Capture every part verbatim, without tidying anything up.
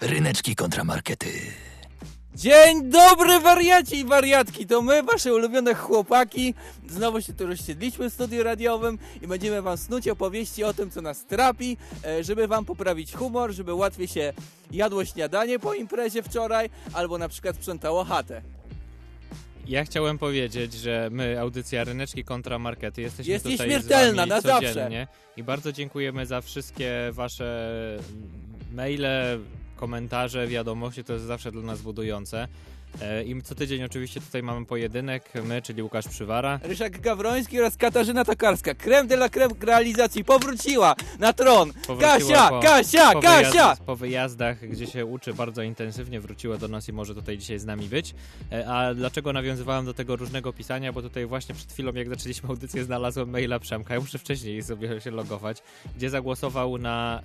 Ryneczki Kontramarkety. Dzień dobry, wariaci i wariatki, to my, wasze ulubione chłopaki. Znowu się tu rozsiedliśmy w studiu radiowym i będziemy wam snuć opowieści o tym, co nas trapi, żeby wam poprawić humor, żeby łatwiej się jadło śniadanie po imprezie wczoraj, albo na przykład sprzątało chatę. Ja chciałem powiedzieć, że my, audycja Ryneczki Kontramarkety, jesteśmy Jest tutaj nieśmiertelna, z wami na codziennie. Zawsze. I bardzo dziękujemy za wszystkie wasze maile, komentarze, wiadomości, to jest zawsze dla nas budujące. I co tydzień oczywiście tutaj mamy pojedynek, my, czyli Łukasz Przywara, Ryszard Gawroński oraz Katarzyna Tokarska. Creme de la creme realizacji powróciła na tron. Powróciła Kasia, po, Kasia, po Kasia! Wyjazdach, po wyjazdach, gdzie się uczy bardzo intensywnie, wróciła do nas i może tutaj dzisiaj z nami być. A dlaczego nawiązywałem do tego różnego pisania? Bo tutaj właśnie przed chwilą, jak zaczęliśmy audycję, znalazłem maila Przemka. Ja muszę wcześniej sobie się logować, gdzie zagłosował na,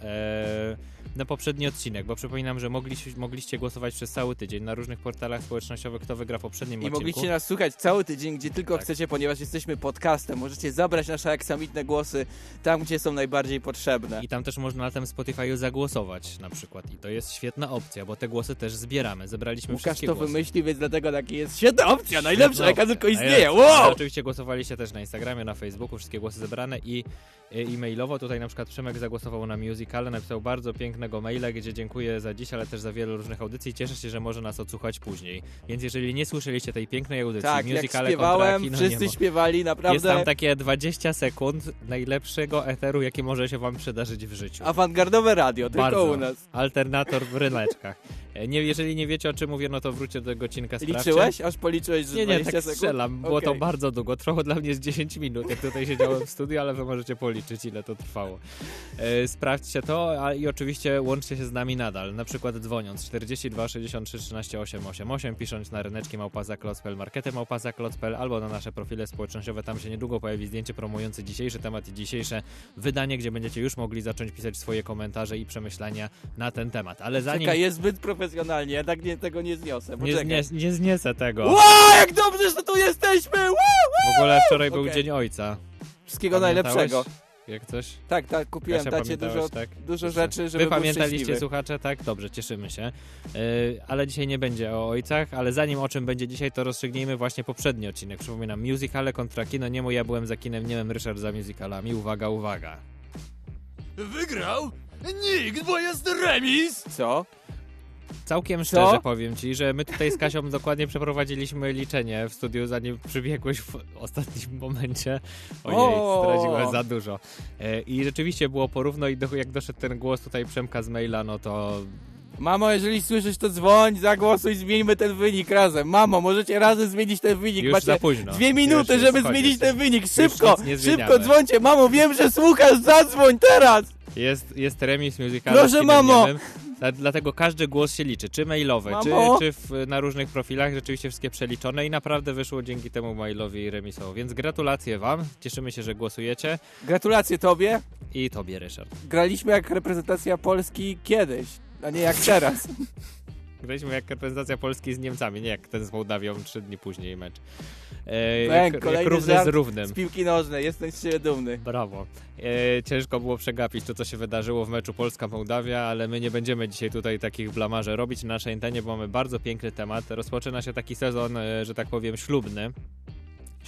na poprzedni odcinek, bo przypominam, że mogliście, mogliście głosować przez cały tydzień na różnych portalach społecznościowych, kto wygra w poprzednim I odcinku. I mogliście nas słuchać cały tydzień, gdzie tylko tak chcecie, ponieważ jesteśmy podcastem. Możecie zabrać nasze aksamitne głosy tam, gdzie są najbardziej potrzebne. I tam też można na tym Spotify'u zagłosować na przykład. I to jest świetna opcja, bo te głosy też zbieramy. Zebraliśmy Łukasz wszystkie głosy. Łukasz to wymyśli, więc dlatego taki jest świetna opcja, najlepsza, jaka tylko istnieje. Wow! Oczywiście głosowaliście też na Instagramie, na Facebooku, wszystkie głosy zebrane i e-mailowo. Tutaj na przykład Przemek zagłosował na musicale, napisał bardzo pięknego maila, gdzie dziękuję za dziś, ale też za wiele różnych audycji. Cieszę się, że może nas odsłuchać później. Więc jeżeli nie słyszeliście tej pięknej audycji, tak, musicale, jak śpiewałem, kontraki, no wszyscy śpiewali, naprawdę. Jest tam takie dwadzieścia sekund najlepszego eteru, jaki może się wam przydarzyć w życiu. Awangardowe radio, bardzo. Tylko u nas. Alternator w ryneczkach. Nie, jeżeli nie wiecie, o czym mówię, no to wróćcie do tego odcinka, sprawdźcie. Liczyłeś? Aż policzyłeś, że nie, nie, dwadzieścia sekund? Nie, tak strzelam. Było okay. To bardzo długo. Trwało dla mnie jest dziesięć minut, jak tutaj siedziałem w studiu, ale wy możecie policzyć, ile to trwało. E, sprawdźcie to a, i oczywiście łączcie się z nami nadal. Na przykład dzwoniąc czterdzieści dwa sześćdziesiąt trzy trzynaście osiemset osiemdziesiąt osiem, pisząc na ryneczki małpa zaklocpel, markety małpa zaklocpel, albo na nasze profile społecznościowe. Tam się niedługo pojawi zdjęcie promujące dzisiejszy temat i dzisiejsze wydanie, gdzie będziecie już mogli zacząć pisać swoje komentarze i przemyślenia na ten temat. Ale zanim... Czeka, jest zbyt profesjonalnie, ja tak nie, tego nie zniosę. Nie, znies- nie zniesę tego. Ła, jak dobrze, że tu jesteśmy! Ła, ła! W ogóle wczoraj okay. był Dzień Ojca. Wszystkiego Pamiętałeś? najlepszego. Jak coś? Tak, tak, kupiłem tacie dużo, tak? dużo rzeczy, żeby Wy pamiętaliście, słuchacze, tak? Dobrze, cieszymy się. Yy, ale dzisiaj nie będzie o ojcach, ale zanim o czym będzie dzisiaj, to rozstrzygnijmy właśnie poprzedni odcinek. Przypominam, musicale kontra kino, niemu ja byłem za kinem, nie wiem, Ryszard za musicalami. Uwaga, uwaga. Wygrał? Nikt, bo jest remis! Co? Całkiem szczerze Co? powiem ci, że my tutaj z Kasią dokładnie przeprowadziliśmy liczenie w studiu, zanim przybiegłeś w ostatnim momencie. Ojej, zdradziłeś za dużo. I rzeczywiście było porówno i do, jak doszedł ten głos tutaj Przemka z maila, no to... Mamo, jeżeli słyszysz, to dzwoń, zagłosuj, zmieńmy ten wynik razem. Mamo, możecie razem zmienić ten wynik. Już Macie za późno. Dwie minuty, już żeby zmienić ten wynik. Szybko, szybko dzwońcie. Mamo, wiem, że słuchasz, zadzwoń teraz. Jest, jest remis musicalny. Proszę, mamo. Niemym. Dlatego każdy głos się liczy, czy mailowe, Mamo? czy, czy w, na różnych profilach, rzeczywiście wszystkie przeliczone i naprawdę wyszło dzięki temu mailowi remisowo. Więc gratulacje wam, cieszymy się, że głosujecie. Gratulacje tobie. I tobie, Ryszard. Graliśmy jak reprezentacja Polski kiedyś, a nie jak teraz. Graliśmy jak reprezentacja Polski z Niemcami, nie jak ten z Mołdawią trzy dni później mecz. E, Pęk, jak, jak równy z równym. Z piłki nożnej, jestem z siebie dumny. Brawo. E, ciężko było przegapić to, co się wydarzyło w meczu Polska-Mołdawia, ale my nie będziemy dzisiaj tutaj takich blamarzy robić na naszej antenie, bo mamy bardzo piękny temat. Rozpoczyna się taki sezon, że tak powiem, ślubny.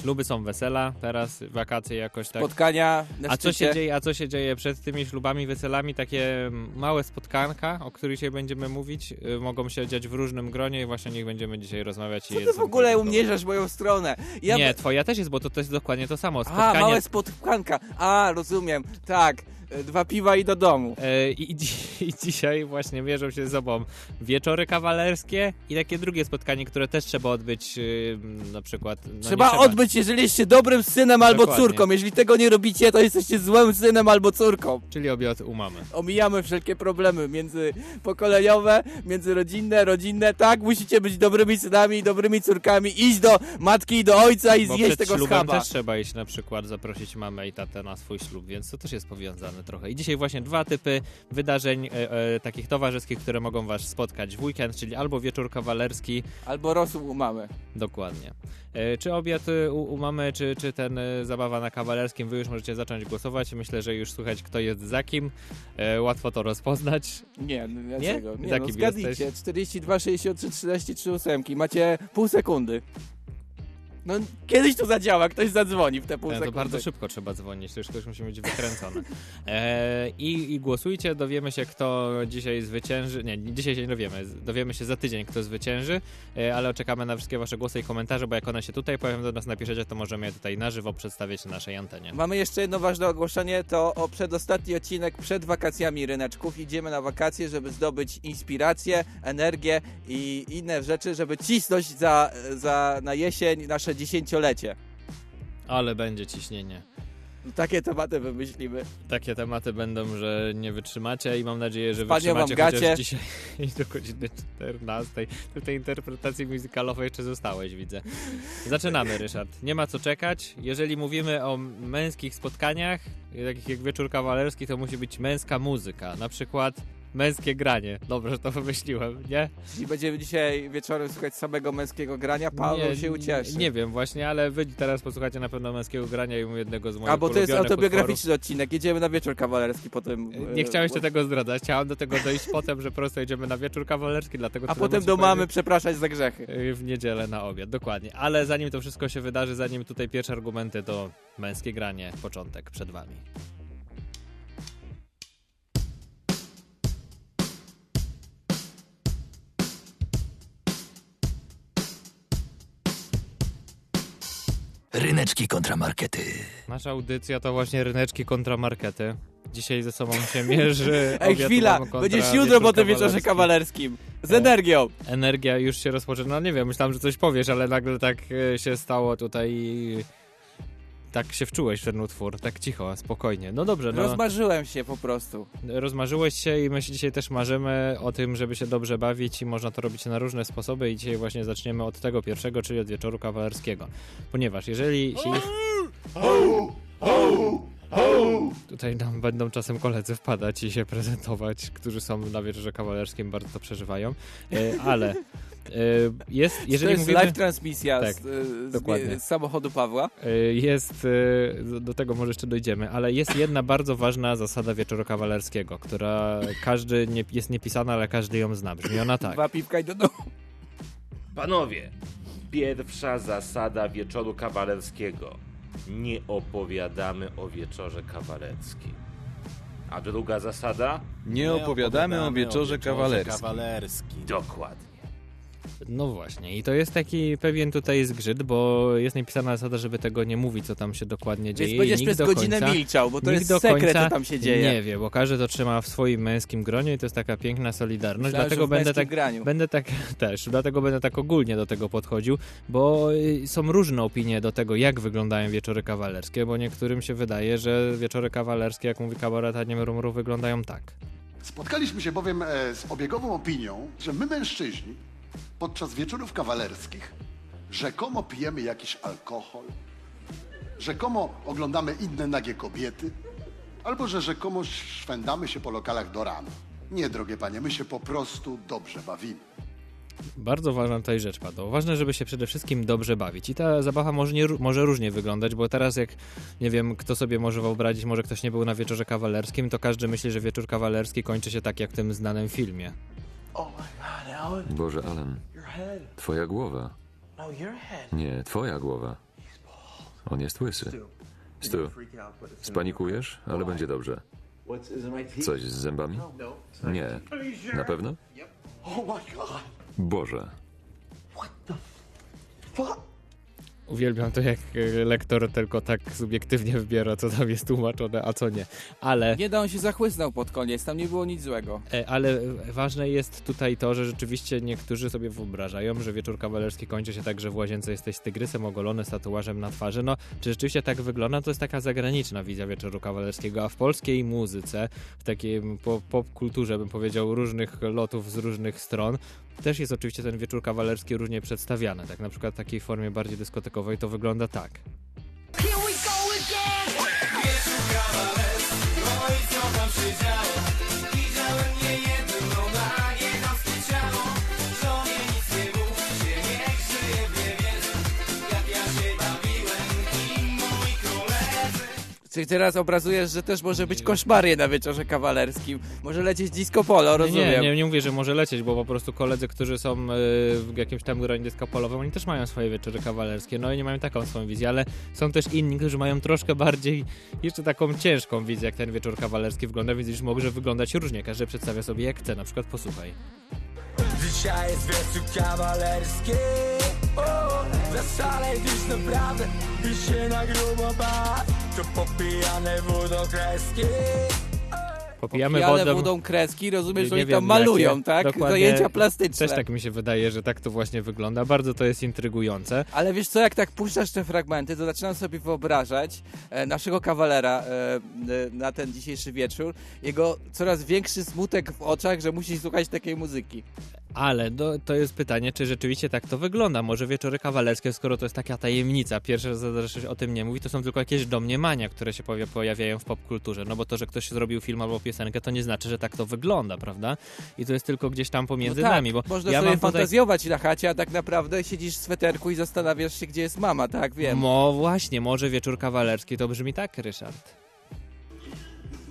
Śluby są wesela, teraz wakacje jakoś tak. Spotkania na a co się dzieje, A co się dzieje przed tymi ślubami, weselami? Takie małe spotkanka, o których dzisiaj będziemy mówić, mogą się dziać w różnym gronie i właśnie o nich będziemy dzisiaj rozmawiać. Co i ty w ogóle umniejszasz moją stronę? Ja Nie, by... twoja też jest, bo to, to jest dokładnie to samo. Spotkanie... A, małe spotkanka. A, rozumiem, tak. Dwa piwa i do domu. Yy, i, I dzisiaj właśnie mierzą się ze sobą wieczory kawalerskie i takie drugie spotkanie, które też trzeba odbyć yy, na przykład... No trzeba, trzeba odbyć, jeżeli jesteście dobrym synem albo Dokładnie. córką. Jeżeli tego nie robicie, to jesteście złym synem albo córką. Czyli obiad u mamy. Omijamy wszelkie problemy międzypokoleniowe, międzyrodzinne, rodzinne. Tak, musicie być dobrymi synami i dobrymi córkami. Iść do matki i do ojca i Bo zjeść tego schaba. Bo przed ślubem też trzeba iść na przykład zaprosić mamę i tatę na swój ślub, więc to też jest powiązane. Trochę. I dzisiaj właśnie dwa typy wydarzeń e, e, takich towarzyskich, które mogą was spotkać w weekend, czyli albo wieczór kawalerski, albo rosół u mamy. Dokładnie. E, czy obiad u, u mamy, czy, czy ten zabawa na Kawalerskim, wy już możecie zacząć głosować. Myślę, że już słychać, kto jest za kim. E, łatwo to rozpoznać. Nie, nie? nie? nie za no, kim zgadnijcie. Jesteś? czterdzieści dwa, sześćdziesiąt trzy, trzynaście, trzy ósemki. Macie pół sekundy. No kiedyś to zadziała, ktoś zadzwoni w te pół sekundy. To bardzo szybko trzeba dzwonić, to już ktoś musi być wykręcony. E, i, I głosujcie, dowiemy się, kto dzisiaj zwycięży. Nie, dzisiaj się nie dowiemy, dowiemy się za tydzień, kto zwycięży, e, ale czekamy na wszystkie wasze głosy i komentarze, bo jak one się tutaj pojawią, do nas napiszecie, to możemy je tutaj na żywo przedstawić na naszej antenie. Mamy jeszcze jedno ważne ogłoszenie, to o przedostatni odcinek przed wakacjami Ryneczków. Idziemy na wakacje, żeby zdobyć inspirację, energię i inne rzeczy, żeby cisnąć za, za, na jesień nasze dziesięciolecie. Ale będzie ciśnienie. Takie tematy wymyślimy. Takie tematy będą, że nie wytrzymacie i mam nadzieję, że Spanią wytrzymacie chociaż gacie. Dzisiaj do godziny czternastej. Do tej interpretacji muzykalowej jeszcze zostałeś, widzę. Zaczynamy, Ryszard. Nie ma co czekać. Jeżeli mówimy o męskich spotkaniach, takich jak Wieczór Kawalerski, to musi być męska muzyka. Na przykład męskie granie. Dobrze, że to wymyśliłem, nie? I będziemy dzisiaj wieczorem słuchać samego męskiego grania. Paweł się ucieszy. Nie wiem właśnie, ale wy teraz posłuchacie na pewno męskiego grania i jednego z moich ulubionych utworów. A bo to jest autobiograficzny odcinek. Jedziemy na Wieczór Kawalerski potem. Nie chciałeś do tego zdradzać. Chciałem do tego dojść potem, że prosto jedziemy na Wieczór Kawalerski. Dlatego a potem do mamy przepraszać za grzechy. W niedzielę na obiad, dokładnie. Ale zanim to wszystko się wydarzy, zanim tutaj pierwsze argumenty, to męskie granie, początek przed wami. Ryneczki Kontramarkety. Nasza audycja to właśnie Ryneczki Kontramarkety. Dzisiaj ze sobą się mierzy. Ej, chwila, będziesz jutro po tym Wieczorze Kawalerskim. Z energią. Energia już się rozpoczyna. No nie wiem, myślałem, że coś powiesz, ale nagle tak się stało tutaj i tak się wczułeś w ten utwór, tak cicho, spokojnie. No dobrze. No. Rozmarzyłem się po prostu. Rozmarzyłeś się i my się dzisiaj też marzymy o tym, żeby się dobrze bawić i można to robić na różne sposoby i dzisiaj właśnie zaczniemy od tego pierwszego, czyli od Wieczoru Kawalerskiego. Ponieważ jeżeli się... Tutaj nam będą czasem koledzy wpadać i się prezentować, którzy są na Wieczorze Kawalerskim, bardzo to przeżywają, ale... Jest, jeżeli to jest mówimy, live transmisja tak, z, z, z samochodu Pawła. Jest, do tego może jeszcze dojdziemy, ale jest jedna bardzo ważna zasada Wieczoru Kawalerskiego, która każdy nie, jest niepisana, ale każdy ją zna. Brzmi ona tak. Dwa piwka i do domu. Panowie, pierwsza zasada Wieczoru Kawalerskiego. Nie opowiadamy o Wieczorze Kawalerskim. A druga zasada? Nie, nie opowiadamy, opowiadamy o Wieczorze, o wieczorze kawalerskim. kawalerskim. Dokładnie. No właśnie i to jest taki pewien tutaj zgrzyt, bo jest napisana zasada, żeby tego nie mówić, co tam się dokładnie dzieje. Więc będziesz przez godzinę końca, milczał, bo to jest sekret, co tam się dzieje. Nie wie, bo każdy to trzyma w swoim męskim gronie i to jest taka piękna solidarność. Myślałem, dlatego będę tak, będę tak też, dlatego będę tak ogólnie do tego podchodził, bo są różne opinie do tego, jak wyglądają wieczory kawalerskie, bo niektórym się wydaje, że wieczory kawalerskie, jak mówi kabareta Niemrumru, wyglądają tak. Spotkaliśmy się bowiem z obiegową opinią, że my mężczyźni podczas wieczorów kawalerskich rzekomo pijemy jakiś alkohol, rzekomo oglądamy inne nagie kobiety, albo że rzekomo szwendamy się po lokalach do rana. Nie, drogie panie, my się po prostu dobrze bawimy. Bardzo ważna tutaj rzecz padła. Ważne, żeby się przede wszystkim dobrze bawić. I ta zabawa może, nie, może różnie wyglądać, bo teraz jak, nie wiem, kto sobie może wyobrazić, może ktoś nie był na Wieczorze Kawalerskim, to każdy myśli, że Wieczór Kawalerski kończy się tak jak w tym znanym filmie. Boże, Alan, twoja głowa. Nie, twoja głowa. On jest łysy. Stu, spanikujesz, ale będzie dobrze. Coś z zębami? Nie. Na pewno? Boże. Uwielbiam to, jak lektor tylko tak subiektywnie wybiera, co tam jest tłumaczone, a co nie. Ale... Nie da, on się zachłysnął pod koniec, tam nie było nic złego. Ale ważne jest tutaj to, że rzeczywiście niektórzy sobie wyobrażają, że Wieczór Kawalerski kończy się tak, że w łazience jesteś tygrysem ogolony z tatuażem na twarzy. No, czy rzeczywiście tak wygląda? To jest taka zagraniczna wizja Wieczoru Kawalerskiego, a w polskiej muzyce, w takiej pop-kulturze, bym powiedział, różnych lotów z różnych stron, też jest oczywiście ten Wieczór Kawalerski różnie przedstawiany. Tak na przykład w takiej formie bardziej dyskotekowej to wygląda tak. Czy teraz obrazujesz, że też może być koszmarie na Wieczorze Kawalerskim? Może lecieć disco polo, rozumiem. Nie, nie, nie mówię, że może lecieć, bo po prostu koledzy, którzy są y, w jakimś tam gronie disco polowym, oni też mają swoje Wieczory Kawalerskie, no i nie mają taką swoją wizję, ale są też inni, którzy mają troszkę bardziej, jeszcze taką ciężką wizję, jak ten Wieczór Kawalerski wygląda, więc już może wyglądać różnie, każdy przedstawia sobie jak chce, na przykład posłuchaj. Dzisiaj jest Wieczór Kawalerski, zaszalej dziś naprawdę, dziś się na grubo baw. To popijane wodą kreski. Popijamy, popijane wodą, wodą kreski, rozumiesz, że oni tam malują, tak? Zajęcia plastyczne. Też tak mi się wydaje, że tak to właśnie wygląda. Bardzo to jest intrygujące. Ale wiesz co, jak tak puszczasz te fragmenty, to zaczynam sobie wyobrażać e, naszego kawalera e, na ten dzisiejszy wieczór. Jego coraz większy smutek w oczach, że musi słuchać takiej muzyki. Ale do, to jest pytanie, czy rzeczywiście tak to wygląda. Może Wieczory Kawalerskie, skoro to jest taka tajemnica, pierwszy raz zresztą o tym nie mówi, to są tylko jakieś domniemania, które się pojawiają w popkulturze. No bo to, że ktoś zrobił film albo piosenkę, to nie znaczy, że tak to wygląda, prawda? I to jest tylko gdzieś tam pomiędzy no tak, nami. Bo można ja sobie mam fantazjować tutaj... na chacie, a tak naprawdę siedzisz w sweterku i zastanawiasz się, gdzie jest mama, tak? Wiem. No właśnie, może Wieczór Kawalerski to brzmi tak, Ryszard.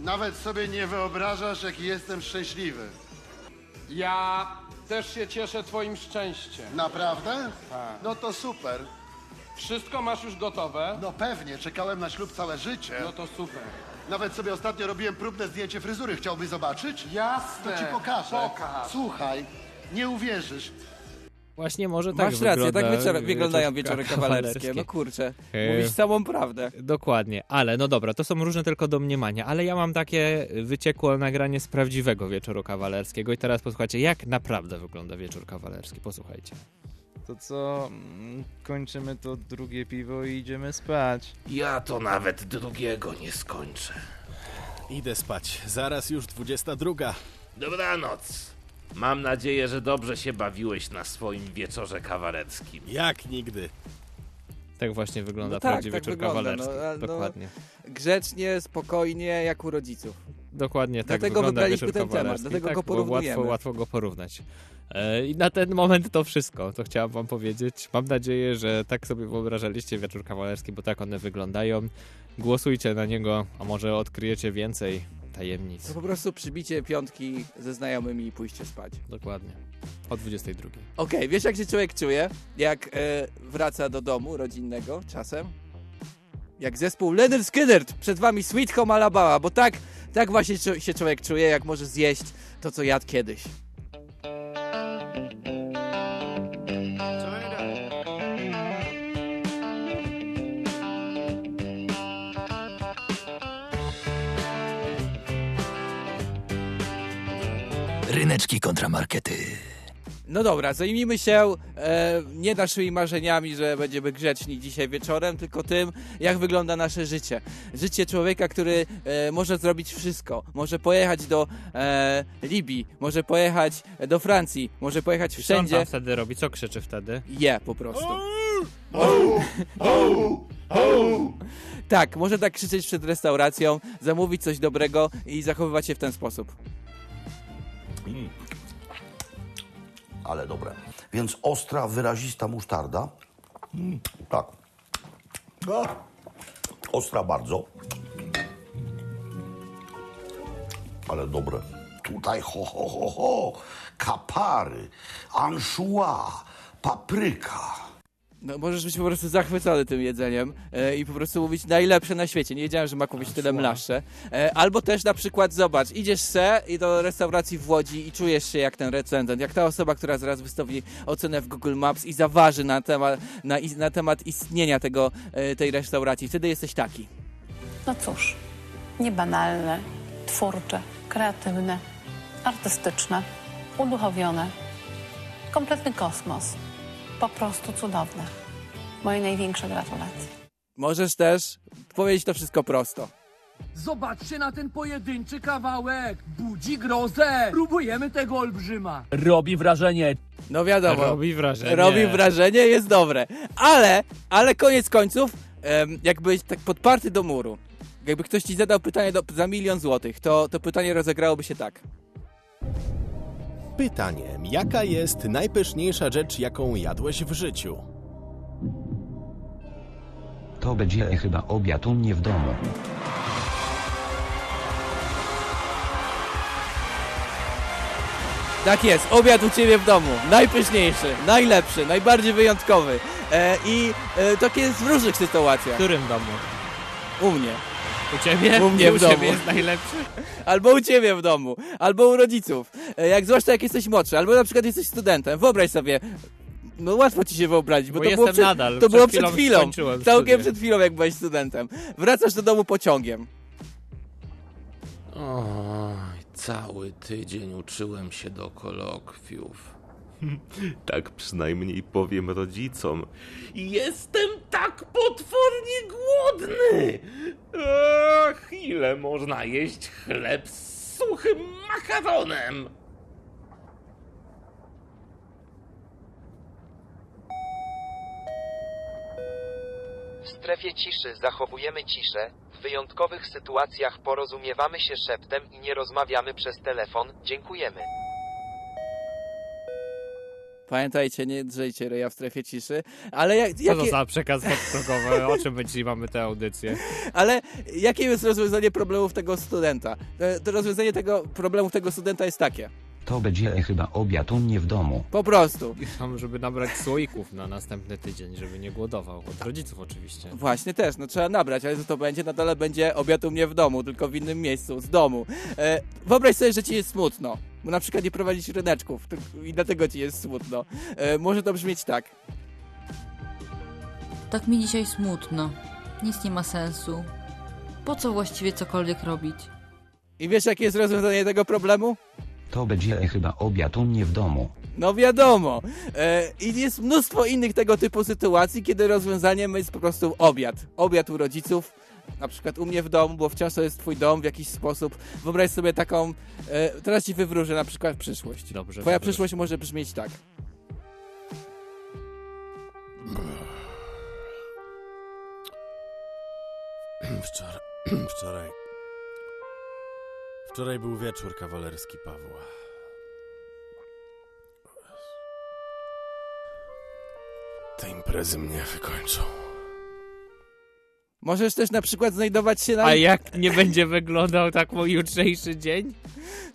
Nawet sobie nie wyobrażasz, jaki jestem szczęśliwy. Ja... Też się cieszę twoim szczęściem. Naprawdę? Tak. No to super. Wszystko masz już gotowe? No pewnie, czekałem na ślub całe życie. No to super. Nawet sobie ostatnio robiłem próbne zdjęcie fryzury. Chciałbyś zobaczyć? Jasne. To ci pokażę. Pokaż. Słuchaj, nie uwierzysz. Właśnie może tak masz rację, wygląda, tak wieczor- wyglądają Wieczory Kawalerskie. No kurczę, eee. mówisz samą prawdę. Dokładnie, ale no dobra, to są różne tylko domniemania, ale ja mam takie wyciekłe nagranie z prawdziwego Wieczoru Kawalerskiego i teraz posłuchajcie, jak naprawdę wygląda Wieczór Kawalerski. Posłuchajcie. To co, kończymy to drugie piwo i idziemy spać. Ja to nawet drugiego nie skończę. Idę spać, zaraz już dwudziesta druga. Dobranoc. Mam nadzieję, że dobrze się bawiłeś na swoim Wieczorze Kawalerskim. Jak nigdy. Tak właśnie wygląda no tak, prawdziwy tak Wieczór Kawalerski. No, dokładnie. No, grzecznie, spokojnie, jak u rodziców. Dokładnie tak dlatego wygląda Wieczór ten Kawalerski. Temat, dlatego tak, go porównujemy. Łatwo, łatwo go porównać. E, I na ten moment to wszystko, to chciałem wam powiedzieć. Mam nadzieję, że tak sobie wyobrażaliście Wieczór Kawalerski, bo tak one wyglądają. Głosujcie na niego, a może odkryjecie więcej tajemnic. To po prostu przybicie piątki ze znajomymi i pójście spać. Dokładnie. O dwudziestej drugiej. Okej, okay, wiesz jak się człowiek czuje? Jak e, wraca do domu rodzinnego czasem? Jak zespół Lynyrd Skynyrd, przed wami Sweet Home Alabama, bo tak, tak właśnie czu- się człowiek czuje, jak może zjeść to, co jadł kiedyś. Ryneczki kontramarkety. No dobra, zajmijmy się e, nie naszymi marzeniami, że będziemy grzeczni dzisiaj wieczorem, tylko tym, jak wygląda nasze życie. Życie człowieka, który e, może zrobić wszystko. Może pojechać do e, Libii, może pojechać do Francji, może pojechać wszędzie. I co on tam wtedy robi? Co krzyczy wtedy? Je, yeah, po prostu. Oh, oh, oh. Tak, może tak krzyczeć przed restauracją, zamówić coś dobrego i zachowywać się w ten sposób. Mm. Ale dobre. Więc ostra, wyrazista musztarda. Mm. Tak. A. Ostra bardzo. Ale dobre. Tutaj ho, ho, ho, ho. Kapary, anchois, papryka. No możesz być po prostu zachwycony tym jedzeniem e, i po prostu mówić najlepsze na świecie. Nie wiedziałem, że ma kupić tyle mlaszcze. E, albo też na przykład zobacz, idziesz se i do restauracji w Łodzi i czujesz się jak ten recenzent, jak ta osoba, która zaraz wystawi ocenę w Google Maps i zaważy na temat, na, na temat istnienia tego, e, tej restauracji. Wtedy jesteś taki. No cóż, niebanalne, twórcze, kreatywne, artystyczne, uduchowione, kompletny kosmos. Po prostu cudowne. Moje największe gratulacje. Możesz też powiedzieć to wszystko prosto. Zobaczcie na ten pojedynczy kawałek. Budzi grozę. Próbujemy tego olbrzyma. Robi wrażenie. No wiadomo. Robi wrażenie. Robi wrażenie, jest dobre. Ale, ale koniec końców, jakbyś tak podparty do muru, jakby ktoś ci zadał pytanie do, za milion złotych, to, to pytanie rozegrałoby się tak. Pytaniem, jaka jest najpyszniejsza rzecz, jaką jadłeś w życiu? To będzie chyba obiad u mnie w domu. Tak jest, obiad u Ciebie w domu, najpyszniejszy, najlepszy, najbardziej wyjątkowy e, i e, tak jest w różnych sytuacjach. W którym domu? U mnie. U Ciebie? U mnie w domu. U Ciebie jest najlepszy? Albo u Ciebie w domu, albo u rodziców, e, jak zwłaszcza jak jesteś młodszy, albo na przykład jesteś studentem, wyobraź sobie. No łatwo ci się wyobrazić, bo, bo to było przed, nadal. To przed było chwilą, przed chwilą całkiem studię. Przed chwilą, jak byłeś studentem. Wracasz do domu pociągiem. Oj, cały tydzień uczyłem się do kolokwiów. Tak przynajmniej powiem rodzicom. Jestem tak potwornie głodny! Ach, ile można jeść chleb z suchym makaronem? W strefie ciszy zachowujemy ciszę, w wyjątkowych sytuacjach porozumiewamy się szeptem i nie rozmawiamy przez telefon. Dziękujemy. Pamiętajcie, nie drzejcie ryja w strefie ciszy, ale... Jak, jakie... Co to za przekaz podprogowy, o czym my dzisiaj mamy tę audycję? Ale jakie jest rozwiązanie problemów tego studenta? To rozwiązanie tego problemów tego studenta jest takie. To będzie chyba obiad u mnie w domu. Po prostu. Tam, żeby nabrać słoików na następny tydzień, żeby nie głodował. Od rodziców oczywiście. Właśnie też, no trzeba nabrać, ale co to będzie? Na dole będzie obiad u mnie w domu, tylko w innym miejscu, z domu. E, wyobraź sobie, że ci jest smutno, bo na przykład nie prowadzisz ryneczków i dlatego ci jest smutno. E, może to brzmieć tak. Tak mi dzisiaj smutno. Nic nie ma sensu. Po co właściwie cokolwiek robić? I wiesz, jakie jest rozwiązanie tego problemu? To będzie chyba obiad u mnie w domu. No wiadomo. E, I jest mnóstwo innych tego typu sytuacji, kiedy rozwiązaniem jest po prostu obiad. Obiad u rodziców, na przykład u mnie w domu, bo wciąż to jest twój dom w jakiś sposób. Wyobraź sobie taką... E, teraz ci wywróżę na przykład przyszłość. Dobrze. Twoja dobrze. Przyszłość może brzmieć tak. Wczoraj... Wczoraj... Wczoraj był wieczór kawalerski Pawła. Te imprezy mnie wykończą. Możesz też na przykład znajdować się na... A jak nie będzie wyglądał tak mój jutrzejszy dzień?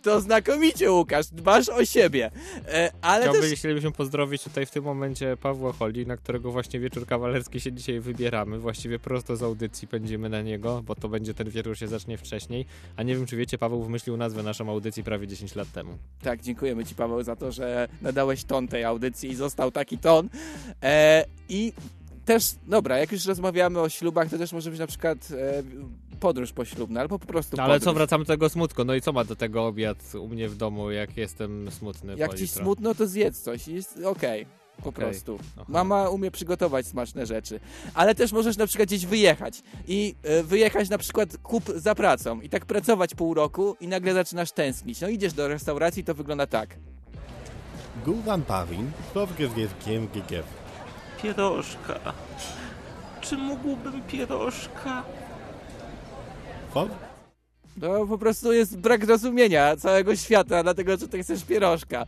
To znakomicie, Łukasz, dbasz o siebie. E, ale Chciałbym, też... Chcielibyśmy pozdrowić tutaj w tym momencie Pawła Holi, na którego właśnie wieczór kawalerski się dzisiaj wybieramy. Właściwie prosto z audycji pędzimy na niego, bo to będzie ten wieczór się zacznie wcześniej. A nie wiem, czy wiecie, Paweł wymyślił nazwę naszą audycji prawie dziesięć lat temu. Tak, dziękujemy Ci, Paweł, za to, że nadałeś ton tej audycji i został taki ton. E, I... Też, dobra, jak już rozmawiamy o ślubach, to też może być na przykład e, podróż poślubna, albo po prostu podróż. Ale co, wracamy do tego smutku, no i co ma do tego obiad u mnie w domu, jak jestem smutny? Jak ci jutro? Smutno, to zjedz coś i jest okej, okay, po okay. prostu. Aha. Mama umie przygotować smaczne rzeczy. Ale też możesz na przykład gdzieś wyjechać i e, wyjechać na przykład kup za pracą i tak pracować pół roku i nagle zaczynasz tęsknić. No idziesz do restauracji, to wygląda tak. Gulwan Pawin, pierożka. Czy mógłbym pierożka? Fon? No po prostu jest brak zrozumienia całego świata, dlatego że ty chcesz pierożka.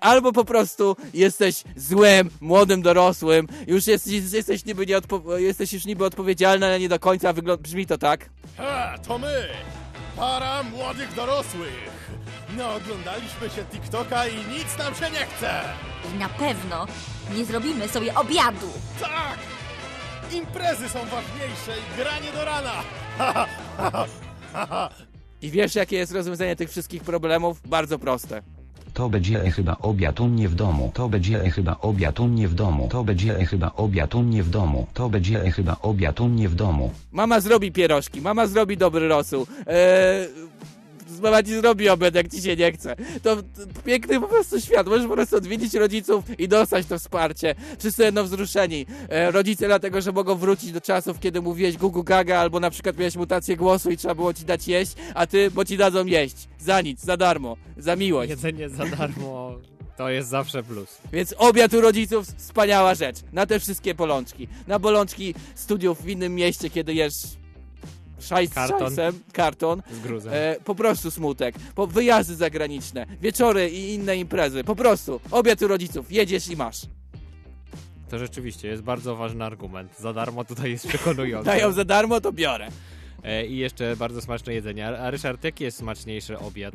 Albo po prostu jesteś złym, młodym, dorosłym, już jesteś, jesteś, niby, nieodpo- jesteś już niby odpowiedzialny, ale nie do końca wygląda, brzmi to tak. Ha, to my! Para młodych dorosłych! No oglądaliśmy się TikToka i nic nam się nie chce! I na pewno nie zrobimy sobie obiadu! Tak! Imprezy są ważniejsze i granie do rana! Ha, ha, ha, ha, ha. I wiesz, jakie jest rozwiązanie tych wszystkich problemów? Bardzo proste. To będzie chyba obiad u mnie w domu. To będzie chyba obiad u mnie w domu. To będzie chyba obiad u mnie w domu. To będzie chyba obiad u mnie w domu. Mama zrobi pierożki, mama zrobi dobry rosół. Eee... Mama ci zrobi obiad, jak ci się nie chce. To piękny po prostu świat. Możesz po prostu odwiedzić rodziców i dostać to wsparcie. Wszyscy jedno wzruszeni. E, rodzice dlatego, że mogą wrócić do czasów, kiedy mówiłeś gugu gaga, albo na przykład miałeś mutację głosu i trzeba było ci dać jeść, a ty, bo ci dadzą jeść. Za nic, za darmo, za miłość. Jedzenie za darmo to jest zawsze plus. Więc obiad u rodziców, wspaniała rzecz. Na te wszystkie bolączki. Na bolączki studiów w innym mieście, kiedy jesz... Szajs, karton. Szajsem, karton, z gruzem. E, po prostu smutek, po, wyjazdy zagraniczne, wieczory i inne imprezy, po prostu obiad u rodziców, jedziesz i masz. To rzeczywiście jest bardzo ważny argument, za darmo tutaj jest przekonujący. Dają za darmo, to biorę. i jeszcze bardzo smaczne jedzenie. A Ryszard, jaki jest smaczniejszy obiad?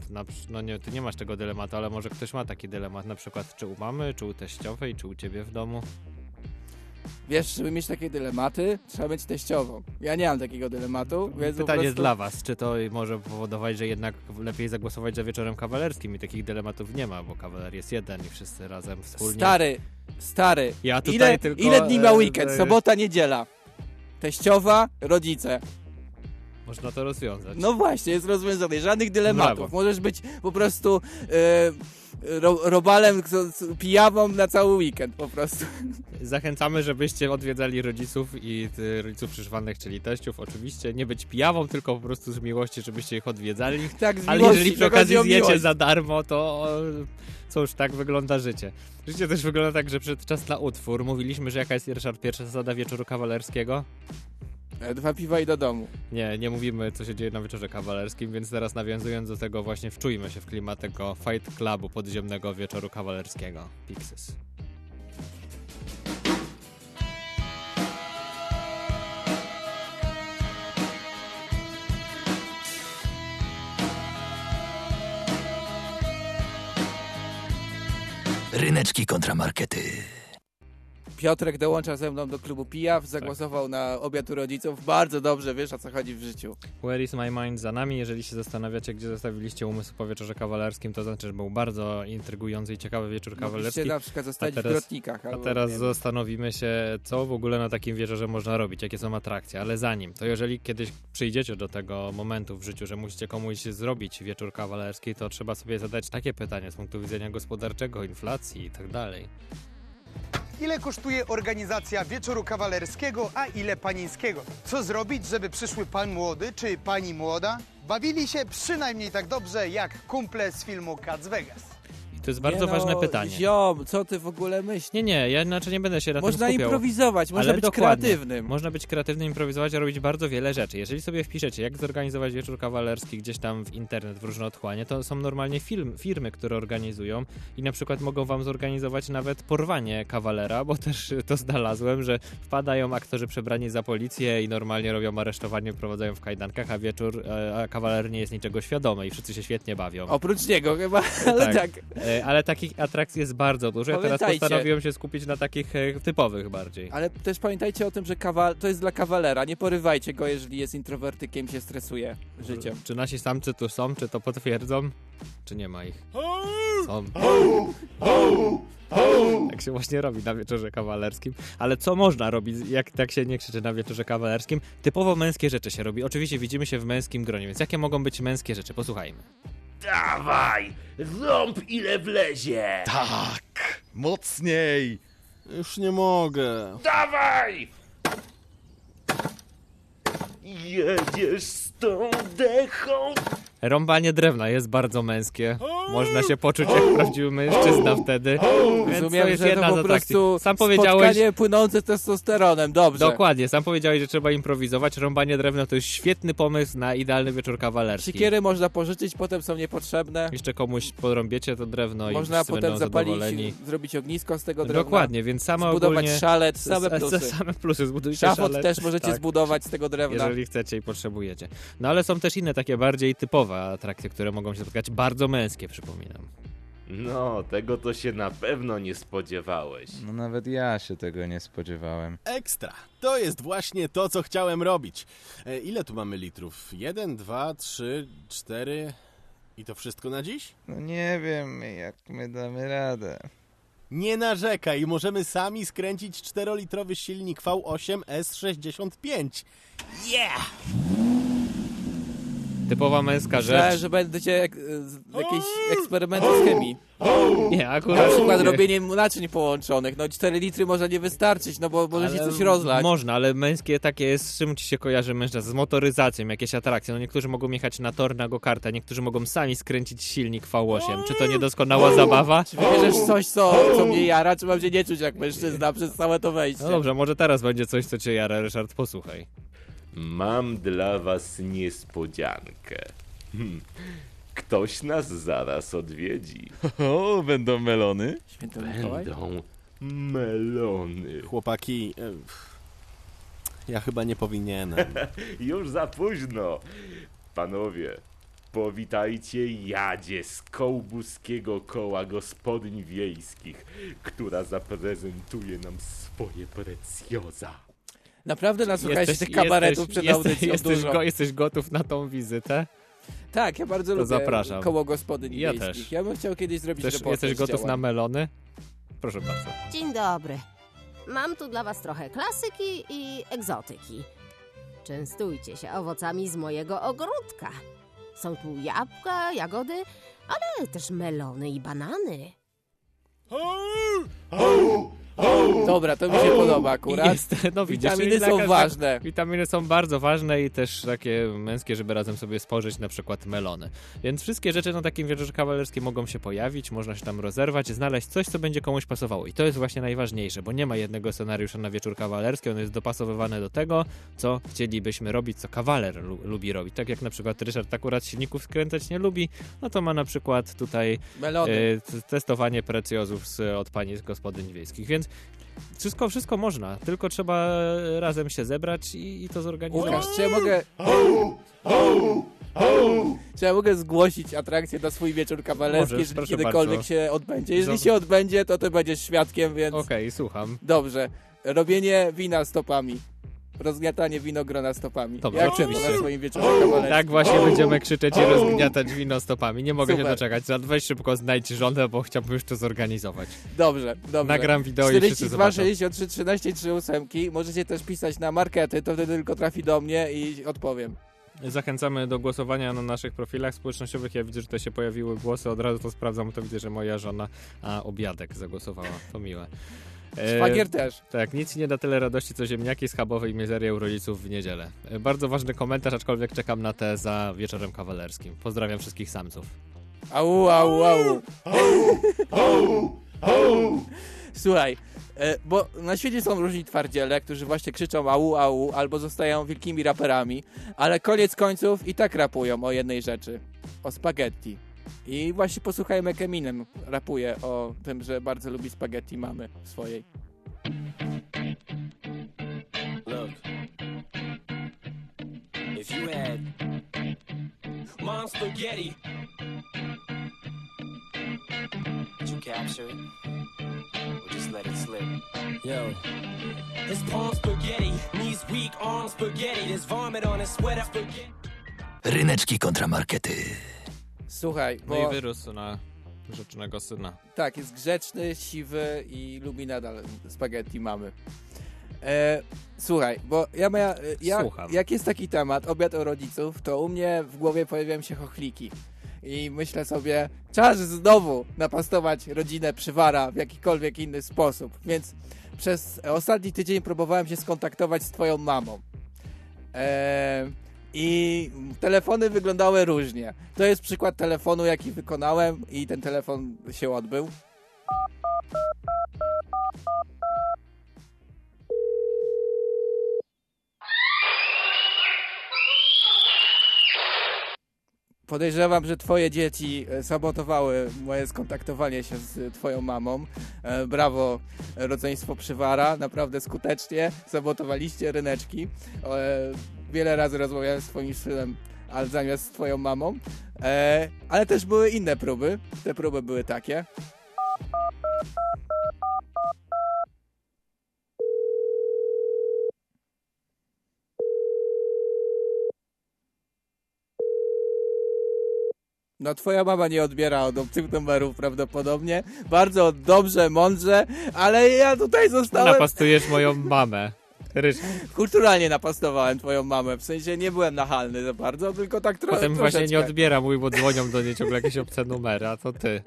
No nie, ty nie masz tego dylematu, ale może ktoś ma taki dylemat, na przykład czy u mamy, czy u teściowej, czy u ciebie w domu? Wiesz, żeby mieć takie dylematy, trzeba być teściową. Ja nie mam takiego dylematu, więc pytanie prostu... jest dla was, czy to może powodować, że jednak lepiej zagłosować za wieczorem kawalerskim i takich dylematów nie ma, bo kawaler jest jeden i wszyscy razem wspólnie. Stary, stary, ja tutaj ile, tylko... ile dni ma weekend? Sobota, niedziela. Teściowa, rodzice. Można to rozwiązać. No właśnie, jest rozwiązane. Żadnych dylematów. Brawo. Możesz być po prostu yy, ro, robalem, pijawą na cały weekend po prostu. Zachęcamy, żebyście odwiedzali rodziców i rodziców przyszywanych, czyli teściów. Oczywiście nie być pijawą, tylko po prostu z miłości, żebyście ich odwiedzali. Tak, z miłości. Ale jeżeli przy okazji zjecie za darmo, to... Cóż, tak wygląda życie. Życie też wygląda tak, że przed czas na utwór. Mówiliśmy, że jaka jest, Ryszard, pierwsza zasada wieczoru kawalerskiego? Dwa piwa i do domu. Nie, nie mówimy, co się dzieje na wieczorze kawalerskim, więc teraz nawiązując do tego właśnie wczujmy się w klimat tego Fight Clubu podziemnego wieczoru kawalerskiego. Pixys. Ryneczki kontramarkety. Piotrek dołącza ze mną do klubu pijaw, zagłosował tak. na obiad u rodziców. Bardzo dobrze, wiesz o co chodzi w życiu. Where is my mind za nami. Jeżeli się zastanawiacie, gdzie zostawiliście umysł po wieczorze kawalerskim, to znaczy, że był bardzo intrygujący i ciekawy wieczór kawalerski. Mogliście na przykład zostać teraz w Grotnikach. Albo, a teraz zastanowimy się, co w ogóle na takim wieczorze można robić, jakie są atrakcje. Ale zanim, to jeżeli kiedyś przyjdziecie do tego momentu w życiu, że musicie komuś zrobić wieczór kawalerski, to trzeba sobie zadać takie pytanie z punktu widzenia gospodarczego, inflacji i tak dalej. Ile kosztuje organizacja wieczoru kawalerskiego, a ile panieńskiego? Co zrobić, żeby przyszły pan młody czy pani młoda bawili się przynajmniej tak dobrze jak kumple z filmu Kac Vegas? I to jest bardzo nie ważne no, pytanie. Ziom, co ty w ogóle myślisz? Nie, nie, ja inaczej nie będę się na można tym skupiał. Można improwizować, można być dokładnie. kreatywnym. Można być kreatywnym, improwizować, a robić bardzo wiele rzeczy. Jeżeli sobie wpiszecie, jak zorganizować wieczór kawalerski gdzieś tam w internet, w różne otchłanie, to są normalnie film, firmy, które organizują i na przykład mogą wam zorganizować nawet porwanie kawalera, bo też to znalazłem, że wpadają aktorzy przebrani za policję i normalnie robią aresztowanie, prowadzą w kajdankach, a wieczór, a kawaler nie jest niczego świadomy i wszyscy się świetnie bawią. Oprócz niego chyba, ale tak. tak. Ale takich atrakcji jest bardzo dużo. Ja teraz postanowiłem się skupić na takich e, typowych bardziej. Ale też pamiętajcie o tym, że kawa- to jest dla kawalera. Nie porywajcie go, jeżeli jest introwertykiem, się stresuje życiem. Czy nasi samcy tu są? Czy to potwierdzą? Czy nie ma ich? Są. Tak się właśnie robi na wieczorze kawalerskim. Ale co można robić, jak tak się nie krzyczy na wieczorze kawalerskim? Typowo męskie rzeczy się robi. Oczywiście widzimy się w męskim gronie, więc jakie mogą być męskie rzeczy? Posłuchajmy. Dawaj! Ząb ile wlezie! Tak! Mocniej! Już nie mogę. Dawaj! Jedziesz z tą dechą! Rąbanie drewna jest bardzo męskie. Można się poczuć jak prawdziwy mężczyzna wtedy. Więc rozumiem, to jest że jedna to po prostu sam powiedziałeś, spotkanie płynące z testosteronem. Dobrze. Dokładnie. Sam powiedziałeś, że trzeba improwizować. Rąbanie drewna to jest świetny pomysł na idealny wieczór kawalerski. Siekiery można pożyczyć, potem są niepotrzebne. Jeszcze komuś porąbiecie to drewno i można potem zapalić, zadowoleni. Zrobić ognisko z tego drewna. Dokładnie, więc sama zbudować szalet, same plusy. Same plusy. Zbudujcie szafot szalet. Też możecie tak. zbudować z tego drewna. Jeżeli chcecie i potrzebujecie. No ale są też inne takie bardziej typowe atrakcje, które mogą się spotkać, bardzo męskie, przypominam. No, tego to się na pewno nie spodziewałeś. No nawet ja się tego nie spodziewałem. Ekstra! To jest właśnie to, co chciałem robić. E, ile tu mamy litrów? Jeden, dwa, trzy, cztery... I to wszystko na dziś? No nie wiem, jak my damy radę. Nie narzekaj, możemy sami skręcić czterolitrowy silnik V osiem S sześćdziesiąt pięć. Yeah! Typowa męska rzecz. Myślałem, że będziecie ek- jakieś eksperymenty z chemii. Nie, akurat. Na przykład nie. Robienie naczyń połączonych. No cztery litry może nie wystarczyć, no bo może ale się coś rozlać. Można, ale męskie takie jest, z czym ci się kojarzy mężczyzna? Z motoryzacją, jakieś atrakcje. No niektórzy mogą jechać na tor, na go-karta, niektórzy mogą sami skręcić silnik V osiem. Czy to niedoskonała zabawa? Czy wybierzesz coś, co, co mnie jara, czy mam się nie czuć jak mężczyzna przez całe to wejście? No dobrze, może teraz będzie coś, co cię jara, Ryszard, posłuchaj. Mam dla was niespodziankę. Hm. Ktoś nas zaraz odwiedzi. O, będą melony? Będą melony. Chłopaki, Ja chyba nie powinienem. Już za późno. Panowie, powitajcie Jadzie z Kołbuskiego Koła Gospodyń Wiejskich, która zaprezentuje nam swoje precjoza. Naprawdę nasłuchałeś tych kabaretów jesteś, przed audycją. Jesteś, jesteś, go, jesteś gotów na tą wizytę? Tak, ja bardzo to lubię zapraszam. Koło Gospodyń ja Wiejskich. Też. Ja bym chciał kiedyś zrobić też reportaż. Jesteś gotów na melony? Proszę bardzo. Dzień dobry. Mam tu dla was trochę klasyki i egzotyki. Częstujcie się owocami z mojego ogródka. Są tu jabłka, jagody, ale też melony i banany. Dobra, to mi się podoba akurat. Jest, no widzisz, witaminy są taka, ważne. Tak, witaminy są bardzo ważne i też takie męskie, żeby razem sobie spożyć na przykład melony. Więc wszystkie rzeczy na takim wieczorze kawalerskim mogą się pojawić, można się tam rozerwać, znaleźć coś, co będzie komuś pasowało. I to jest właśnie najważniejsze, bo nie ma jednego scenariusza na wieczór kawalerski, on jest dopasowywany do tego, co chcielibyśmy robić, co kawaler lu- lubi robić. Tak jak na przykład Ryszard akurat silników skręcać nie lubi, no to ma na przykład tutaj y, testowanie precjozów z, od pani z gospodyń wiejskich, więc Wszystko, wszystko można, tylko trzeba razem się zebrać i, i to zorganizować. Łukasz, czy ja mogę... Czy ja mogę zgłosić atrakcję na swój wieczór kawalerski, Możesz, jeżeli kiedykolwiek bardzo. się odbędzie? Jeżeli Dob- się odbędzie, to ty będziesz świadkiem, więc... Okej, okay, słucham. Dobrze. Robienie wina stopami. Rozgniatanie winogrona stopami. Dobra, jak oczywiście. Na swoim wieczorze kawalerskim. Tak właśnie będziemy krzyczeć i rozgniatać wino stopami. Nie mogę Super. się doczekać. Weź szybko znajdź żonę, bo chciałbym już to zorganizować. Dobrze, dobrze. Nagram wideo czterdzieści dwa, i wszyscy zobaczą. sześćdziesiąt trzy, trzynaście, trzy osiem. Możecie też pisać na markety, to wtedy tylko trafi do mnie i odpowiem. Zachęcamy do głosowania na naszych profilach społecznościowych. Ja widzę, że tutaj się pojawiły głosy. Od razu to sprawdzam, to widzę, że moja żona a obiadek zagłosowała. To miłe. Szwagier też. E, tak, nic nie da tyle radości, co ziemniaki schabowe i mizeria u rodziców w niedzielę. E, bardzo ważny komentarz, aczkolwiek czekam na te za wieczorem kawalerskim. Pozdrawiam wszystkich samców. Au, au, au. Słuchaj, e, bo na świecie są różni twardziele, którzy właśnie krzyczą au, au, albo zostają wielkimi raperami, ale koniec końców i tak rapują o jednej rzeczy. O spaghetti. I właśnie posłuchajmy, jak Eminem rapuje o tym, że bardzo lubi spaghetti mamy swojej. Look. If you had mom spaghetti, would you capture it? Or just let it slip? Yo. His palm spaghetti, knees weak, arm spaghetti, there's vomit on his sweater spaghetti. Ryneczki kontramarkety. Słuchaj, bo... No i wyrósł na grzecznego syna. Tak, jest grzeczny, siwy i lubi nadal spaghetti mamy. E, słuchaj, bo ja, moja, ja jak jest taki temat, obiad u rodziców, to u mnie w głowie pojawiają się chochliki. I myślę sobie, czas znowu napastować rodzinę Przywara w jakikolwiek inny sposób. Więc przez ostatni tydzień próbowałem się skontaktować z twoją mamą. Eee... I telefony wyglądały różnie. To jest przykład telefonu, jaki wykonałem i ten telefon się odbył. Podejrzewam, że twoje dzieci sabotowały moje skontaktowanie się z twoją mamą. Brawo, rodzeństwo Przywara, naprawdę skutecznie sabotowaliście Ryneczki. Wiele razy rozmawiałem z twoim synem, ale zamiast z twoją mamą. E, ale też były inne próby. Te próby były takie. No twoja mama nie odbiera od obcych numerów prawdopodobnie. Bardzo dobrze, mądrze, ale ja tutaj zostałem... Napastujesz moją mamę. Ryż. Kulturalnie napastowałem twoją mamę, w sensie nie byłem nachalny za bardzo, tylko tak tro- Potem troszeczkę. Potem właśnie nie odbiera mój, bo dzwonią do niej ciągle jakieś obce numery, a to ty.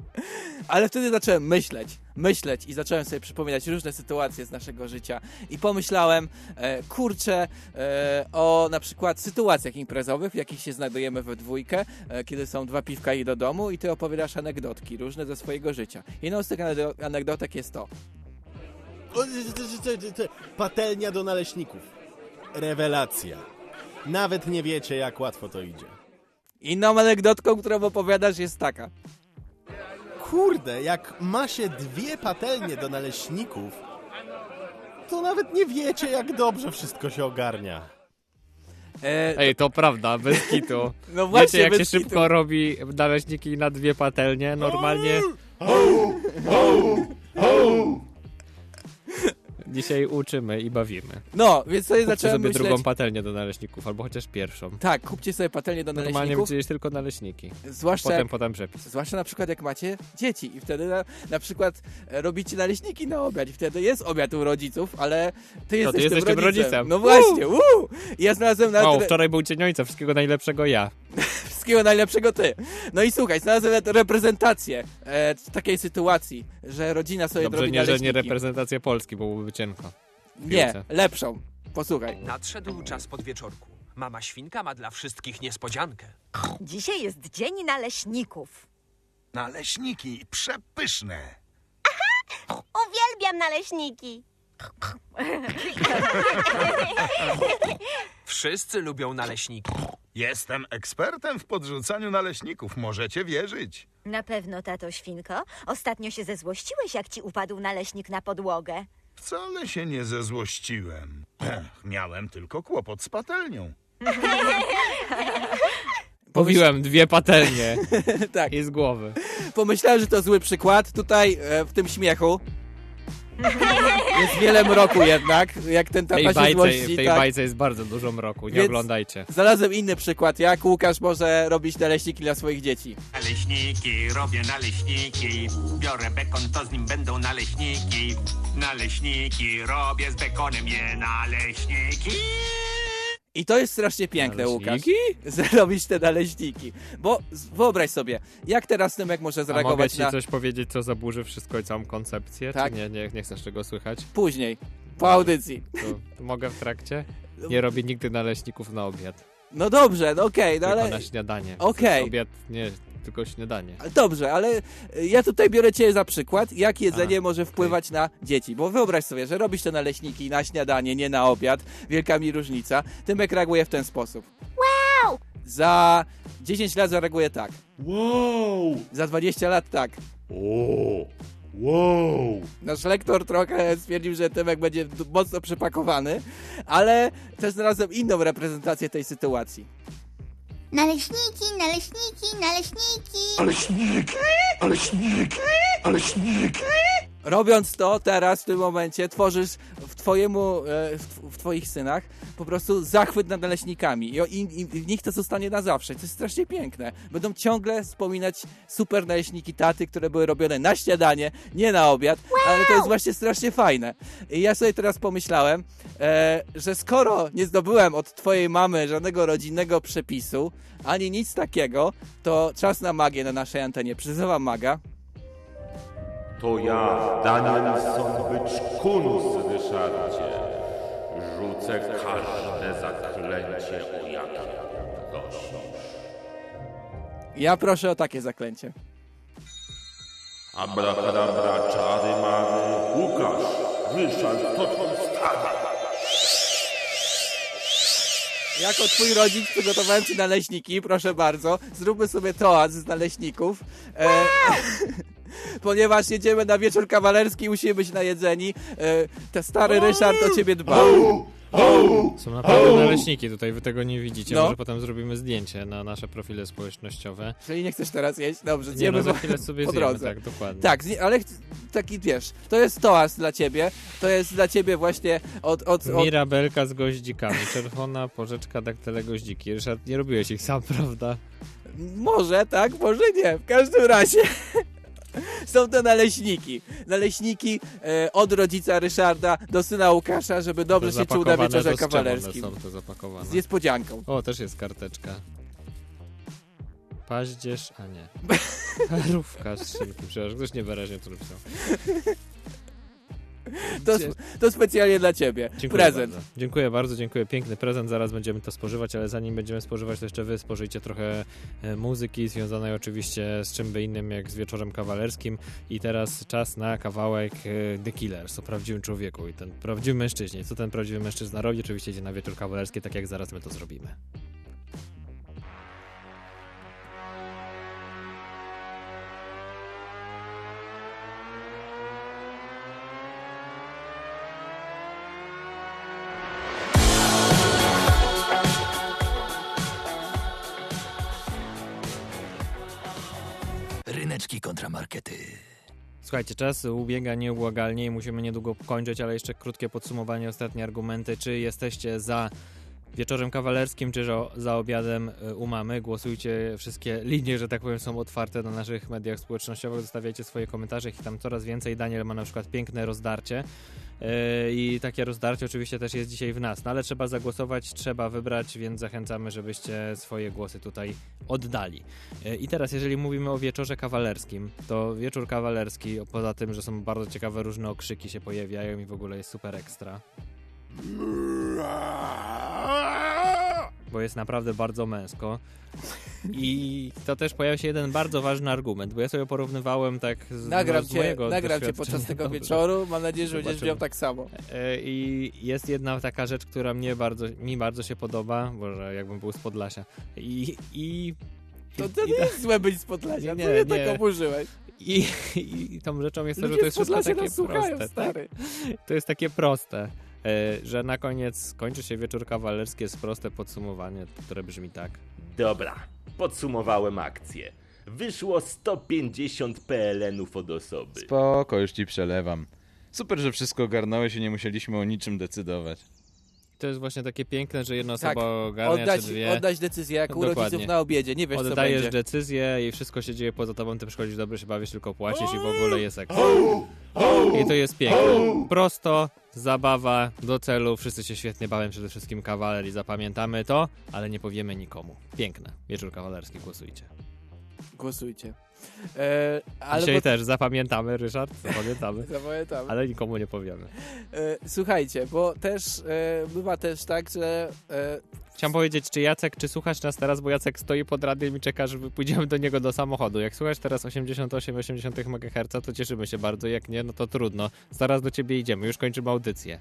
Ale wtedy zacząłem myśleć, myśleć i zacząłem sobie przypominać różne sytuacje z naszego życia i pomyślałem, e, kurczę, e, o na przykład sytuacjach imprezowych, w jakich się znajdujemy we dwójkę, e, kiedy są dwa piwka i do domu i ty opowiadasz anegdotki różne ze swojego życia. Jedną z tych anegdotek jest to. Patelnia do naleśników. Rewelacja. Nawet nie wiecie, jak łatwo to idzie. Inną anegdotką, którą opowiadasz, jest taka. Kurde, jak ma się dwie patelnie do naleśników, to nawet nie wiecie, jak dobrze wszystko się ogarnia. E... Ej, to prawda, bez kitu. No właśnie, wiecie, jak bez się kitu. Szybko robi naleśniki na dwie patelnie, normalnie... Ouu! Ouu! Ouu! Dzisiaj uczymy i bawimy. No, więc sobie kupcie zacząłem sobie myśleć... drugą patelnię do naleśników, albo chociaż pierwszą. Tak, kupcie sobie patelnię do naleśników. Normalnie będziesz tylko naleśniki. Zwłaszcza potem jak, podam przepis. Zwłaszcza na przykład jak macie dzieci i wtedy na, na przykład robicie naleśniki na obiad i wtedy jest obiad u rodziców, ale ty jesteś, no, ty jesteś tym rodzicem. rodzicem. No właśnie, uuu! Uu! I ja znalazłem na... O, wczoraj był Dzień Ojca, wszystkiego najlepszego ja. Wszystkiego najlepszego ty. No i słuchaj, znalazłem reprezentację e, takiej sytuacji, że rodzina sobie dobrze, robi nie, naleśniki. Dobrze, nie, że nie reprezentacja Polski, bo byłby cienko. Nie, lepszą. Posłuchaj. Nadszedł czas podwieczorku. Mama Świnka ma dla wszystkich niespodziankę. Dzisiaj jest dzień naleśników. Naleśniki przepyszne. Aha! Uwielbiam naleśniki. Wszyscy lubią naleśniki. Jestem ekspertem w podrzucaniu naleśników, możecie wierzyć. Na pewno, tato Świnko. Ostatnio się zezłościłeś, jak ci upadł naleśnik na podłogę. Wcale się nie zezłościłem. Ech, miałem tylko kłopot z patelnią. Powiłem dwie patelnie tak. I z głowy. Pomyślałem, że to zły przykład. Tutaj e, w tym śmiechu jest wiele mroku jednak, jak ten tam się złości. W tej tak. bajce jest bardzo dużo mroku, nie więc oglądajcie. Znalazłem inny przykład, jak Łukasz może robić naleśniki dla swoich dzieci. Naleśniki, robię naleśniki, biorę bekon, to z nim będą naleśniki. Naleśniki, robię z bekonem je naleśniki. I to jest strasznie piękne, naleśniki? Łukasz, zrobić te naleśniki. Bo wyobraź sobie, jak teraz Tymek może zareagować na... A mogę ci na... coś powiedzieć, co zaburzy wszystko i całą koncepcję? Tak? Czy nie, nie, nie chcesz tego słychać? Później, po audycji. To mogę w trakcie? Nie robię nigdy naleśników na obiad. No dobrze, no okej, okay, no ale... Tylko na śniadanie. Okej. Okay. Obiad nie... tylko śniadanie. Dobrze, ale ja tutaj biorę cię za przykład, jak jedzenie A, może okay. wpływać na dzieci, bo wyobraź sobie, że robisz te naleśniki na śniadanie, nie na obiad, wielka mi różnica. Tymek reaguje w ten sposób. Wow! Za dziesięć lat zareaguje tak. Wow! Za dwadzieścia lat tak. Ooo! Wow! Nasz lektor trochę stwierdził, że Tymek będzie mocno przypakowany, ale też znalazłem inną reprezentację tej sytuacji. Naleśniki, naleśniki, naleśniki. Naleśniki, naleśniki, naleśniki. Robiąc to teraz w tym momencie tworzysz w twojemu, w twoich synach po prostu zachwyt nad naleśnikami. I w nich to zostanie na zawsze. To jest strasznie piękne. Będą ciągle wspominać super naleśniki taty, które były robione na śniadanie, nie na obiad. Wow. Ale to jest właśnie strasznie fajne. I ja sobie teraz pomyślałem, że skoro nie zdobyłem od twojej mamy żadnego rodzinnego przepisu, ani nic takiego, to czas na magię na naszej antenie. Przyzywam maga. To ja, Daniel Sądbyczkunus, Ryszardzie, rzucę każde zaklęcie, o jakie prosisz. Ja proszę o takie zaklęcie. Abracadabra, czary mary, Łukasz, Ryszard, to twój stary. Jako twój rodzic przygotowałem ci naleśniki, proszę bardzo. Zróbmy sobie toast z naleśników. E- Ponieważ jedziemy na wieczór kawalerski, musimy być najedzeni. Te stary Ryszard o ciebie dba. Są naprawdę naleśniki tutaj, wy tego nie widzicie. No. Może potem zrobimy zdjęcie na nasze profile społecznościowe. Czyli nie chcesz teraz jeść? Dobrze, zjemy no, za chwilę sobie po drodze. Zjemy, tak, dokładnie. Tak, ale taki wiesz, to jest toast dla ciebie. To jest dla ciebie właśnie od... od, od... Mirabelka z goździkami, czerwona porzeczka, daktyle, goździki. Ryszard, nie robiłeś ich sam, prawda? Może tak, może nie. W każdym razie... Są to naleśniki. Naleśniki e, od rodzica Ryszarda do syna Łukasza, żeby dobrze się czuł na wieczorze kawalerskim. Są to zapakowane. Z niespodzianką. O, też jest karteczka. Paździerz, a nie. Parówka z szynki. Przepraszam, ktoś niewyraźnie to napisał. To, to specjalnie dla ciebie. Dziękuję prezent. Bardzo. Dziękuję bardzo, dziękuję. Piękny prezent. Zaraz będziemy to spożywać, ale zanim będziemy spożywać, to jeszcze wy spożyjcie trochę muzyki związanej oczywiście z czym by innym jak z wieczorem kawalerskim. I teraz czas na kawałek The Killers o prawdziwym człowieku i ten prawdziwy mężczyźnie. Co ten prawdziwy mężczyzna robi? Oczywiście idzie na wieczór kawalerski, tak jak zaraz my to zrobimy. Kontramarkety. Słuchajcie, czas ubiega nieubłagalnie i musimy niedługo kończyć, ale jeszcze krótkie podsumowanie, ostatnie argumenty. Czy jesteście za Wieczorem Kawalerskim, czy za Obiadem u Mamy? Głosujcie, wszystkie linie, że tak powiem, są otwarte na naszych mediach społecznościowych, zostawiajcie swoje komentarze i tam coraz więcej. Daniel ma na przykład piękne rozdarcie yy, i takie rozdarcie oczywiście też jest dzisiaj w nas, no ale trzeba zagłosować, trzeba wybrać, więc zachęcamy, żebyście swoje głosy tutaj oddali. Yy, I teraz, jeżeli mówimy o Wieczorze Kawalerskim, to Wieczór Kawalerski, poza tym, że są bardzo ciekawe różne okrzyki się pojawiają i w ogóle jest super ekstra, bo jest naprawdę bardzo męsko. I to też pojawia się jeden bardzo ważny argument, bo ja sobie porównywałem tak z, nagram z cię, mojego nagram cię podczas tego dobrze. Wieczoru, mam nadzieję, że będziesz miał tak samo. I jest jedna taka rzecz, która mnie bardzo, mi bardzo się podoba, Boże, jakbym był z Podlasia. I, i, to to i, nie i, jest złe być z Podlasia, nie, to nie tak oburzyłeś. I, i, I tą rzeczą jest to, że to jest wszystko takie proste. Stary. Tak? To jest takie proste, że na koniec kończy się Wieczór Kawalerski, jest proste podsumowanie, które brzmi tak. Dobra, podsumowałem akcję. Wyszło sto pięćdziesiąt P L N ów od osoby. Spoko, już ci przelewam. Super, że wszystko ogarnąłeś i nie musieliśmy o niczym decydować. To jest właśnie takie piękne, że jedna tak, osoba ogarnia oddać, czy dwie. Oddać decyzję, jak u rodziców na obiedzie, nie wiesz Oddajesz co będzie. Oddajesz decyzję i wszystko się dzieje poza tobą, ty przychodzisz, dobrze się bawisz, tylko płacisz i w ogóle jest akcja. I to jest piękne. Prosto, zabawa, do celu, wszyscy się świetnie bawią, przede wszystkim kawaler i zapamiętamy to, ale nie powiemy nikomu. Piękne. Wieczór Kawalerski, głosujcie. Głosujcie. E, ale Dzisiaj bo... też zapamiętamy, Ryszard, zapamiętamy, zapamiętamy. Ale nikomu nie powiemy. E, słuchajcie, bo też e, bywa też tak, że... E... Chciałem powiedzieć, czy Jacek, czy słuchasz nas teraz, bo Jacek stoi pod radiem i czeka, żeby pójdziemy do niego do samochodu. Jak słuchasz teraz osiemdziesiąt osiem i osiem dziesiątych megaherca, to cieszymy się bardzo, jak nie, no to trudno. Zaraz do ciebie idziemy, już kończymy audycję.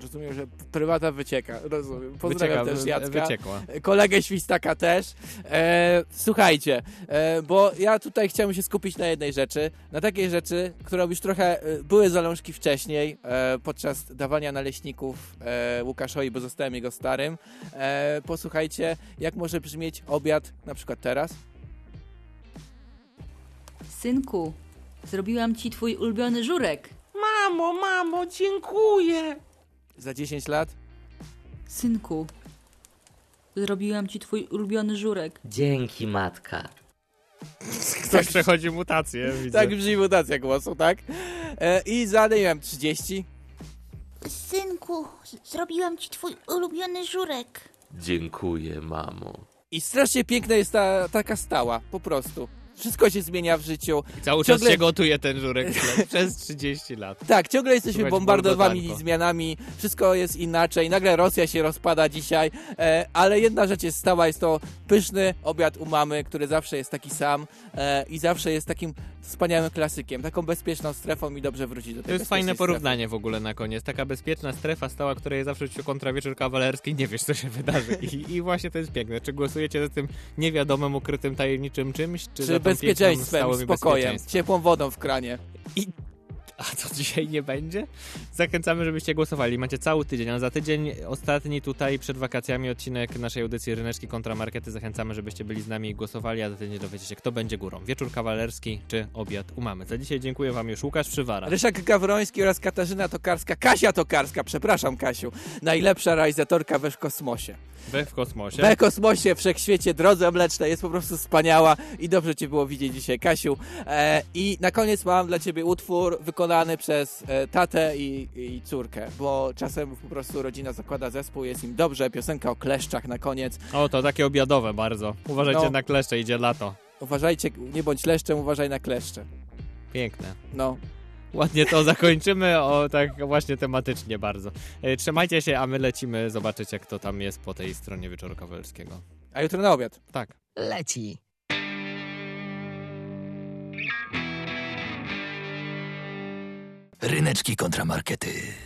Rozumiem, że prywata wycieka. Rozumiem. Pozdrawiam wycieka, też Jacka. Wyciekła. Kolegę Świstaka też. E, słuchajcie, e, bo ja tutaj chciałem się skupić na jednej rzeczy. Na takiej rzeczy, którą już trochę e, były zalążki wcześniej e, podczas dawania naleśników e, Łukaszowi, bo zostałem jego starym. E, posłuchajcie, jak może brzmieć obiad na przykład teraz. Synku, zrobiłam ci twój ulubiony żurek. Mamo, mamo, dziękuję. Za dziesięć lat? Synku, zrobiłam ci twój ulubiony żurek. Dzięki, matka. Ktoś przechodzi mutację, widzę. Tak brzmi mutacja głosu, tak? E, I dalej mam trzydzieści. Synku, zrobiłam ci twój ulubiony żurek. Dziękuję, mamo. I strasznie piękna jest ta taka stała, po prostu. Wszystko się zmienia w życiu. I cały ciągle... czas się gotuje ten żurek przez trzydzieści lat. Tak, ciągle jesteśmy bombardowani zmianami, wszystko jest inaczej, nagle Rosja się rozpada dzisiaj, e, ale jedna rzecz jest stała, jest to pyszny obiad u mamy, który zawsze jest taki sam e, i zawsze jest takim wspaniałym klasykiem, taką bezpieczną strefą i dobrze wrócić do tej. To jest fajne porównanie strefy. W ogóle na koniec, taka bezpieczna strefa stała, której zawsze się kontra Wieczór Kawalerski, nie wiesz co się wydarzy I, i właśnie to jest piękne. Czy głosujecie za tym niewiadomym, ukrytym, tajemniczym czymś, czy, czy bezpieczeństwem, spokojem, ciepłą wodą w kranie. I... A co dzisiaj nie będzie? Zachęcamy, żebyście głosowali. Macie cały tydzień, a za tydzień ostatni tutaj przed wakacjami odcinek naszej audycji Ryneczki Kontramarkety. Zachęcamy, żebyście byli z nami i głosowali, a za tydzień dowiecie się, kto będzie górą. Wieczór Kawalerski czy Obiad u mamy. Za dzisiaj dziękuję wam już Łukasz Przywara, Ryszard Gawroński oraz Katarzyna Tokarska. Kasia Tokarska, przepraszam Kasiu. Najlepsza realizatorka we w kosmosie. We w kosmosie? We w kosmosie, wszechświecie, drodze mlecznej. Jest po prostu wspaniała i dobrze cię było widzieć dzisiaj, Kasiu. E, I na koniec mam dla ciebie utwór wykonany przez e, tatę i, i córkę, bo czasem po prostu rodzina zakłada zespół, jest im dobrze, piosenka o kleszczach na koniec. O, to takie obiadowe bardzo. Uważajcie no, na kleszcze, idzie lato. Uważajcie, nie bądź leszczem, uważaj na kleszcze. Piękne. No. Ładnie to zakończymy, o tak właśnie tematycznie bardzo. E, trzymajcie się, a my lecimy zobaczyć, jak to tam jest po tej stronie Wieczoru Kawalerskiego. A jutro na obiad. Tak. Leci. Ryneczki Kontramarkety.